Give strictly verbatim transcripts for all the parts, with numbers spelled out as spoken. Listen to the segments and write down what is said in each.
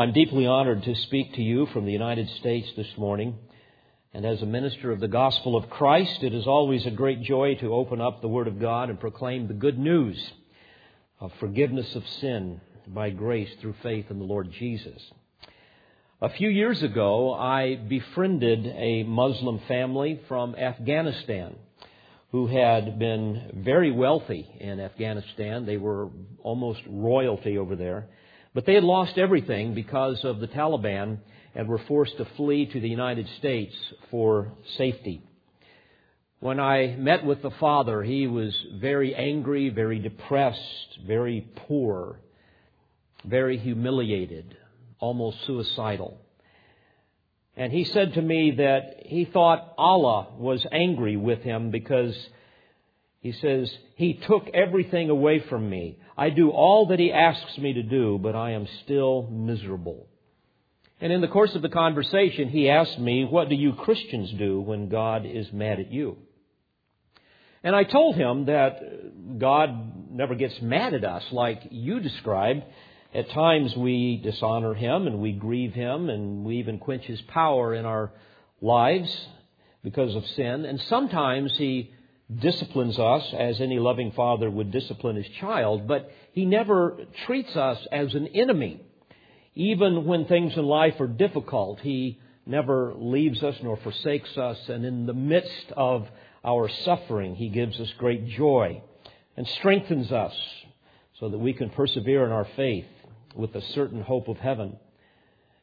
I'm deeply honored to speak to you from the United States this morning. And as a minister of the gospel of Christ, it is always a great joy to open up the Word of God and proclaim the good news of forgiveness of sin by grace through faith in the Lord Jesus. A few years ago, I befriended a Muslim family from Afghanistan who had been very wealthy in Afghanistan. They were almost royalty over there. But they had lost everything because of the Taliban and were forced to flee to the United States for safety. When I met with the father, he was very angry, very depressed, very poor, very humiliated, almost suicidal. And he said to me that he thought Allah was angry with him because, he says, He took everything away from me. I do all that He asks me to do, but I am still miserable. And in the course of the conversation, he asked me, what do you Christians do when God is mad at you? And I told him that God never gets mad at us like you described. At times we dishonor Him and we grieve Him and we even quench His power in our lives because of sin. And sometimes He disciplines us as any loving father would discipline his child, but He never treats us as an enemy. Even when things in life are difficult, He never leaves us nor forsakes us, and in the midst of our suffering, He gives us great joy and strengthens us so that we can persevere in our faith with a certain hope of heaven.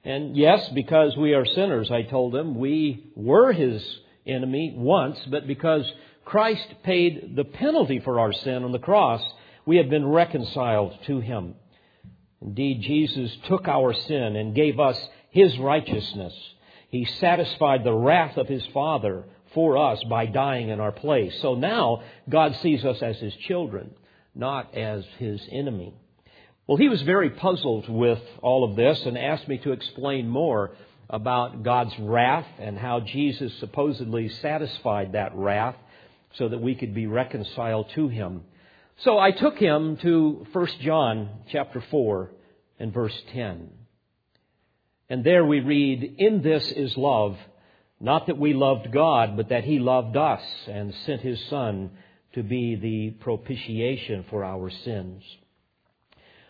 And yes, because we are sinners, I told him, we were His enemy once, but because Christ paid the penalty for our sin on the cross, we have been reconciled to Him. Indeed, Jesus took our sin and gave us His righteousness. He satisfied the wrath of His Father for us by dying in our place. So now God sees us as His children, not as His enemy. Well, he was very puzzled with all of this and asked me to explain more about God's wrath and how Jesus supposedly satisfied that wrath, so that we could be reconciled to Him. So I took him to First John chapter four and verse ten. And there we read, in this is love, not that we loved God, but that He loved us and sent His Son to be the propitiation for our sins.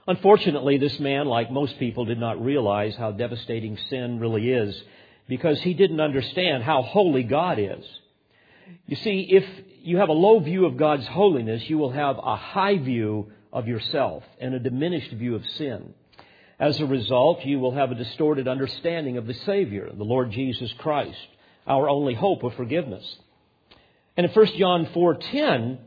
Unfortunately, this man, like most people, did not realize how devastating sin really is because he didn't understand how holy God is. You see, if you have a low view of God's holiness, you will have a high view of yourself and a diminished view of sin. As a result, you will have a distorted understanding of the Savior, the Lord Jesus Christ, our only hope of forgiveness. And in First John four ten,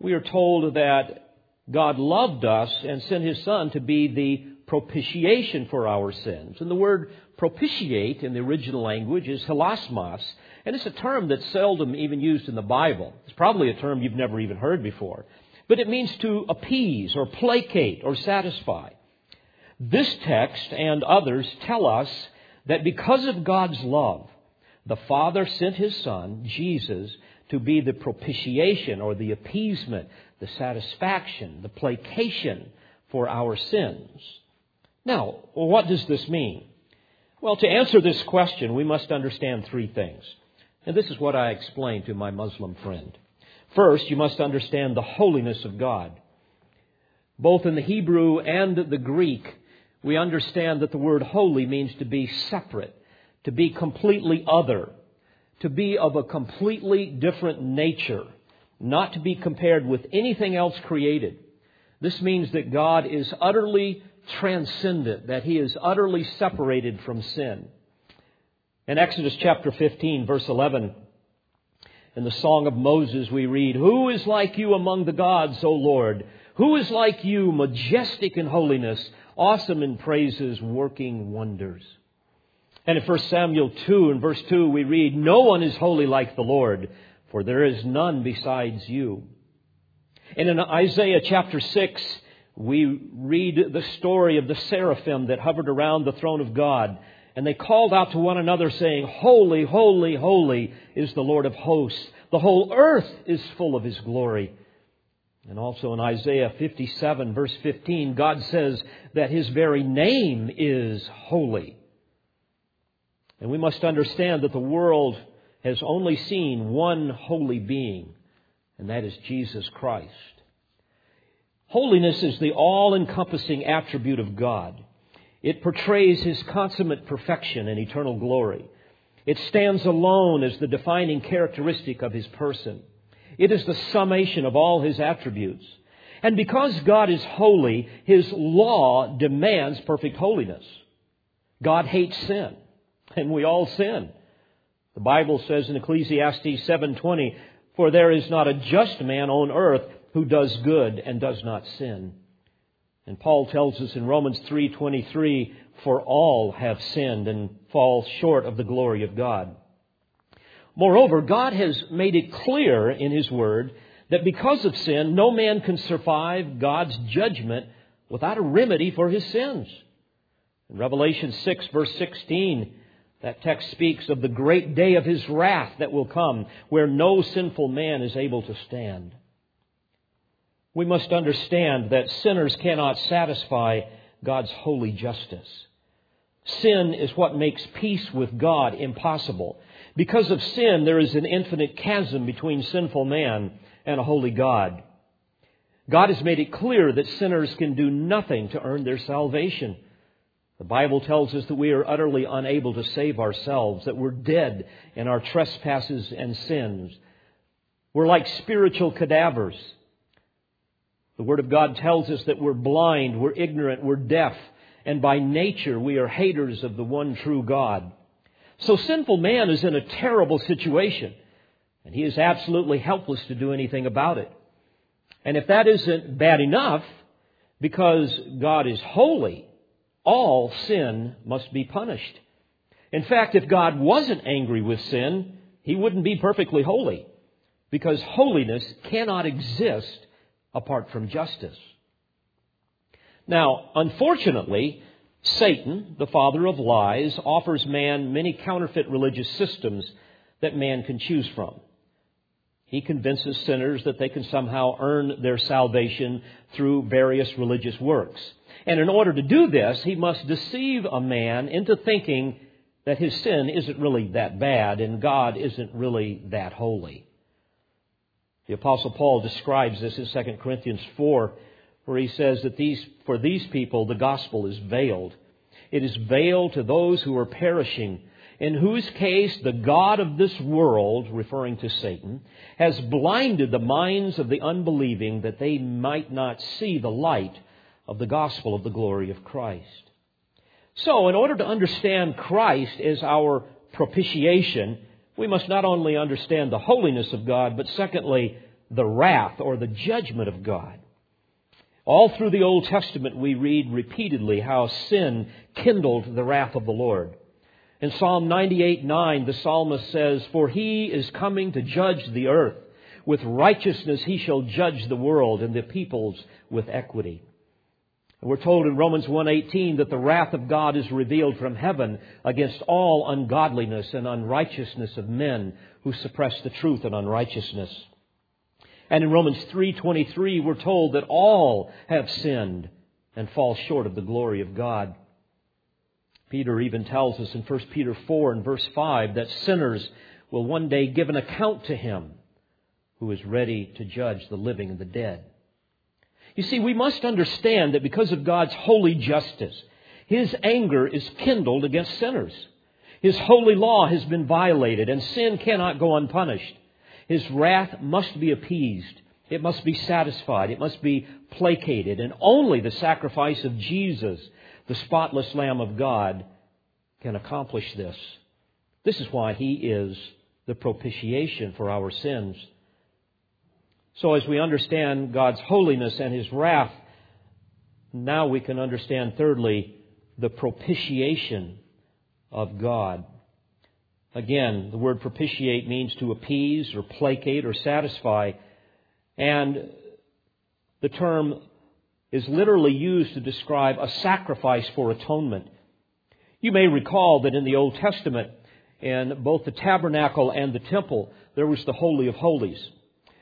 we are told that God loved us and sent His Son to be the propitiation for our sins. And the word propitiate in the original language is hilasmos, and it's a term that's seldom even used in the Bible. It's probably a term you've never even heard before, but it means to appease or placate or satisfy. This text and others tell us that because of God's love, the Father sent His Son, Jesus, to be the propitiation or the appeasement, the satisfaction, the placation for our sins. Now, what does this mean? Well, to answer this question, we must understand three things. And this is what I explained to my Muslim friend. First, you must understand the holiness of God. Both in the Hebrew and the Greek, we understand that the word holy means to be separate, to be completely other, to be of a completely different nature, not to be compared with anything else created. This means that God is utterly transcendent, that He is utterly separated from sin. In Exodus chapter fifteen, verse eleven, in the Song of Moses, we read, who is like you among the gods, O Lord? Who is like you, majestic in holiness, awesome in praises, working wonders? And in First Samuel two, in verse two, we read, no one is holy like the Lord, for there is none besides you. And in Isaiah chapter six, we read the story of the seraphim that hovered around the throne of God. And they called out to one another saying, holy, holy, holy is the Lord of hosts. The whole earth is full of His glory. And also in Isaiah fifty-seven, verse fifteen, God says that His very name is holy. And we must understand that the world has only seen one holy being, and that is Jesus Christ. Holiness is the all-encompassing attribute of God. It portrays His consummate perfection and eternal glory. It stands alone as the defining characteristic of His person. It is the summation of all His attributes. And because God is holy, His law demands perfect holiness. God hates sin, and we all sin. The Bible says in Ecclesiastes seven twenty, "For there is not a just man on earth who does good and does not sin." And Paul tells us in Romans three twenty-three, "For all have sinned and fall short of the glory of God." Moreover, God has made it clear in His Word that because of sin, no man can survive God's judgment without a remedy for his sins. In Revelation six, verse sixteen, that text speaks of the great day of His wrath that will come, where no sinful man is able to stand. We must understand that sinners cannot satisfy God's holy justice. Sin is what makes peace with God impossible. Because of sin, there is an infinite chasm between sinful man and a holy God. God has made it clear that sinners can do nothing to earn their salvation. The Bible tells us that we are utterly unable to save ourselves, that we're dead in our trespasses and sins. We're like spiritual cadavers. The Word of God tells us that we're blind, we're ignorant, we're deaf, and by nature we are haters of the one true God. So sinful man is in a terrible situation, and he is absolutely helpless to do anything about it. And if that isn't bad enough, because God is holy, all sin must be punished. In fact, if God wasn't angry with sin, He wouldn't be perfectly holy, because holiness cannot exist apart from justice. Now, unfortunately, Satan, the father of lies, offers man many counterfeit religious systems that man can choose from. He convinces sinners that they can somehow earn their salvation through various religious works. And in order to do this, he must deceive a man into thinking that his sin isn't really that bad and God isn't really that holy. The Apostle Paul describes this in Second Corinthians four, where he says that these, for these people, the gospel is veiled. It is veiled to those who are perishing, in whose case the God of this world, referring to Satan, has blinded the minds of the unbelieving that they might not see the light of the gospel of the glory of Christ. So, in order to understand Christ as our propitiation, we must not only understand the holiness of God, but secondly, the wrath or the judgment of God. All through the Old Testament, we read repeatedly how sin kindled the wrath of the Lord. In Psalm ninety-eight nine, the psalmist says, "For He is coming to judge the earth. With righteousness He shall judge the world and the peoples with equity." And we're told in Romans one eighteen that the wrath of God is revealed from heaven against all ungodliness and unrighteousness of men who suppress the truth in unrighteousness. And in Romans three twenty-three, we're told that all have sinned and fall short of the glory of God. Peter even tells us in First Peter four and verse five that sinners will one day give an account to Him who is ready to judge the living and the dead. You see, we must understand that because of God's holy justice, His anger is kindled against sinners. His holy law has been violated, and sin cannot go unpunished. His wrath must be appeased. It must be satisfied. It must be placated. And only the sacrifice of Jesus, the spotless Lamb of God, can accomplish this. This is why He is the propitiation for our sins. So as we understand God's holiness and His wrath, now we can understand, thirdly, the propitiation of God. Again, the word propitiate means to appease or placate or satisfy. And the term is literally used to describe a sacrifice for atonement. You may recall that in the Old Testament, in both the tabernacle and the temple, there was the Holy of Holies.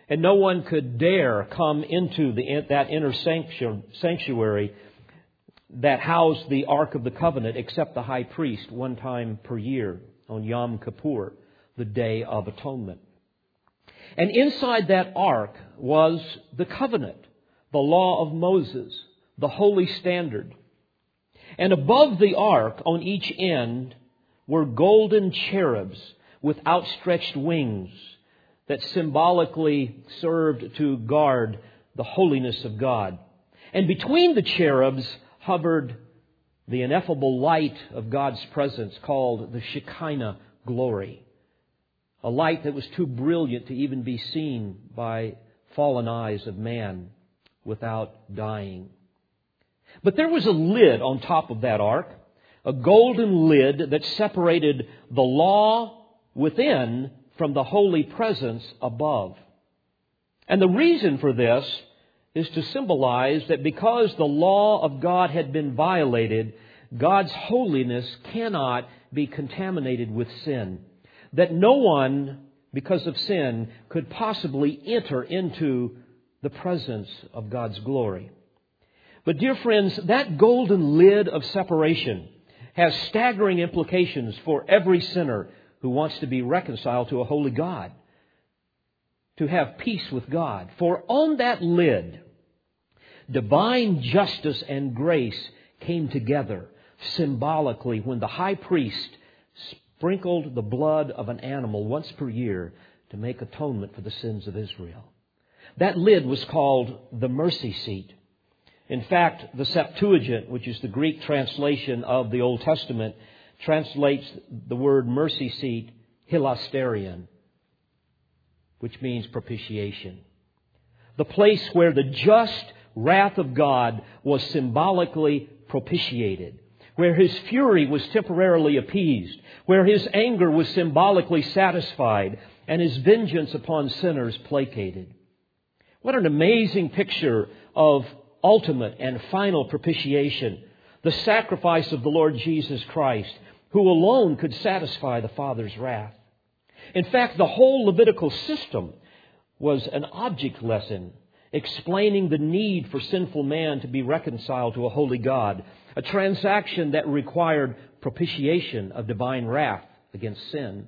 And no one could dare come into the, that inner sanctuary that housed the Ark of the Covenant except the high priest one time per year on Yom Kippur, the Day of Atonement. And inside that Ark was the covenant, the law of Moses, the holy standard. And above the Ark on each end were golden cherubs with outstretched wings that symbolically served to guard the holiness of God. And between the cherubs hovered the ineffable light of God's presence called the Shekinah glory, a light that was too brilliant to even be seen by fallen eyes of man without dying. But there was a lid on top of that ark, a golden lid that separated the law within from the holy presence above. And the reason for this is to symbolize that because the law of God had been violated, God's holiness cannot be contaminated with sin. That no one, because of sin, could possibly enter into the presence of God's glory. But dear friends, that golden lid of separation has staggering implications for every sinner who wants to be reconciled to a holy God, to have peace with God. For on that lid, divine justice and grace came together symbolically when the high priest sprinkled the blood of an animal once per year to make atonement for the sins of Israel. That lid was called the mercy seat. In fact, the Septuagint, which is the Greek translation of the Old Testament, translates the word mercy seat hilasterion, which means propitiation. The place where the just wrath of God was symbolically propitiated, where his fury was temporarily appeased, where his anger was symbolically satisfied, and his vengeance upon sinners placated. What an amazing picture of ultimate and final propitiation, the sacrifice of the Lord Jesus Christ, who alone could satisfy the Father's wrath. In fact, the whole Levitical system was an object lesson explaining the need for sinful man to be reconciled to a holy God, a transaction that required propitiation of divine wrath against sin.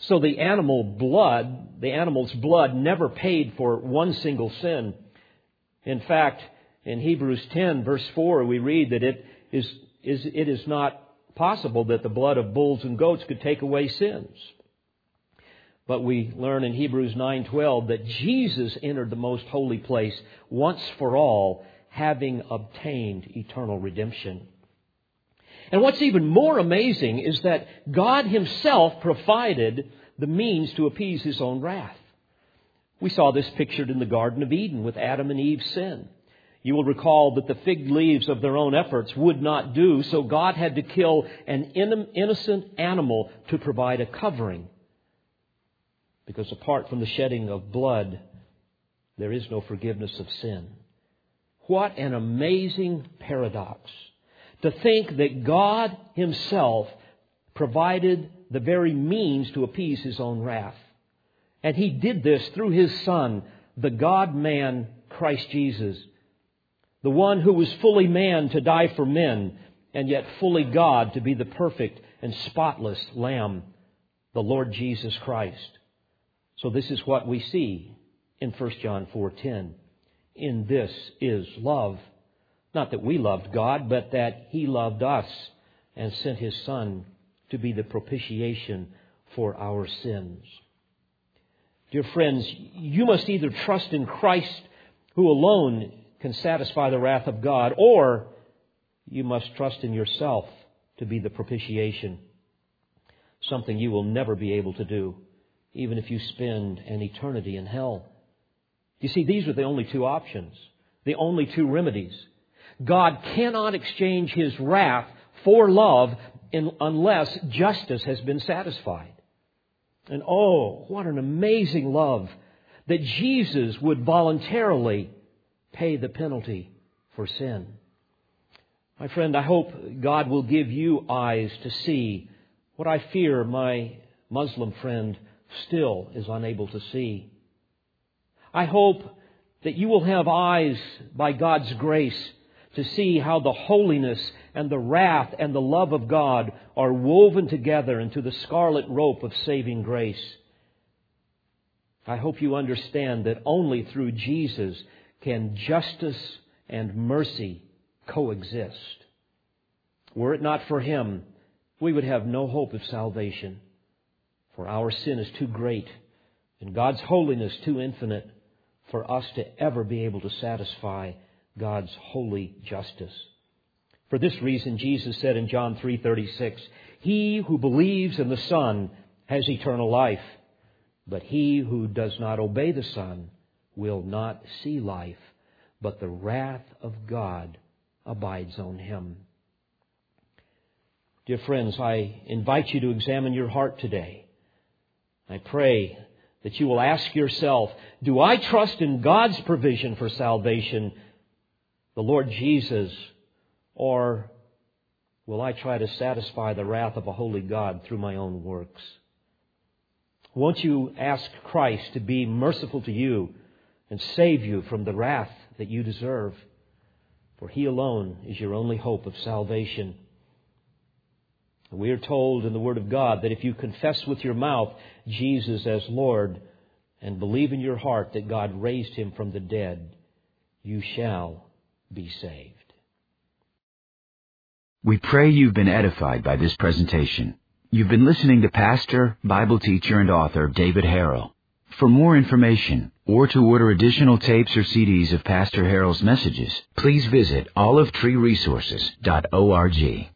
So the animal blood, the animal's blood never paid for one single sin. In fact, in Hebrews ten, verse four, we read that it is, is, it is not possible that the blood of bulls and goats could take away sins. But we learn in Hebrews nine twelve that Jesus entered the most holy place once for all, having obtained eternal redemption. And what's even more amazing is that God himself provided the means to appease his own wrath. We saw this pictured in the Garden of Eden with Adam and Eve's sin. You will recall that the fig leaves of their own efforts would not do, so God had to kill an innocent animal to provide a covering. Because apart from the shedding of blood, there is no forgiveness of sin. What an amazing paradox, to think that God himself provided the very means to appease his own wrath. And he did this through his Son, the God-man, Christ Jesus, the one who was fully man to die for men, and yet fully God to be the perfect and spotless Lamb, the Lord Jesus Christ. So this is what we see in First John four ten. In this is love, not that we loved God, but that he loved us and sent his Son to be the propitiation for our sins. Dear friends, you must either trust in Christ, who alone can satisfy the wrath of God, or you must trust in yourself to be the propitiation, something you will never be able to do, even if you spend an eternity in hell. You see, these are the only two options, the only two remedies. God cannot exchange his wrath for love unless justice has been satisfied. And oh, what an amazing love that Jesus would voluntarily pay the penalty for sin. My friend, I hope God will give you eyes to see what I fear my Muslim friend still is unable to see. I hope that you will have eyes by God's grace to see how the holiness and the wrath and the love of God are woven together into the scarlet rope of saving grace. I hope you understand that only through Jesus can justice and mercy coexist. Were it not for Him, we would have no hope of salvation. For our sin is too great and God's holiness too infinite for us to ever be able to satisfy God's holy justice. For this reason, Jesus said in John three thirty-six, "He who believes in the Son has eternal life, but he who does not obey the Son will not see life, but the wrath of God abides on him." Dear friends, I invite you to examine your heart today. I pray that you will ask yourself, do I trust in God's provision for salvation, the Lord Jesus, or will I try to satisfy the wrath of a holy God through my own works? Won't you ask Christ to be merciful to you and save you from the wrath that you deserve? For He alone is your only hope of salvation. We are told in the Word of God that if you confess with your mouth Jesus as Lord and believe in your heart that God raised Him from the dead, you shall be saved. We pray you've been edified by this presentation. You've been listening to pastor, Bible teacher, and author David Harrell. For more information or to order additional tapes or C Ds of Pastor Harrell's messages, please visit Olive Tree Resources dot org.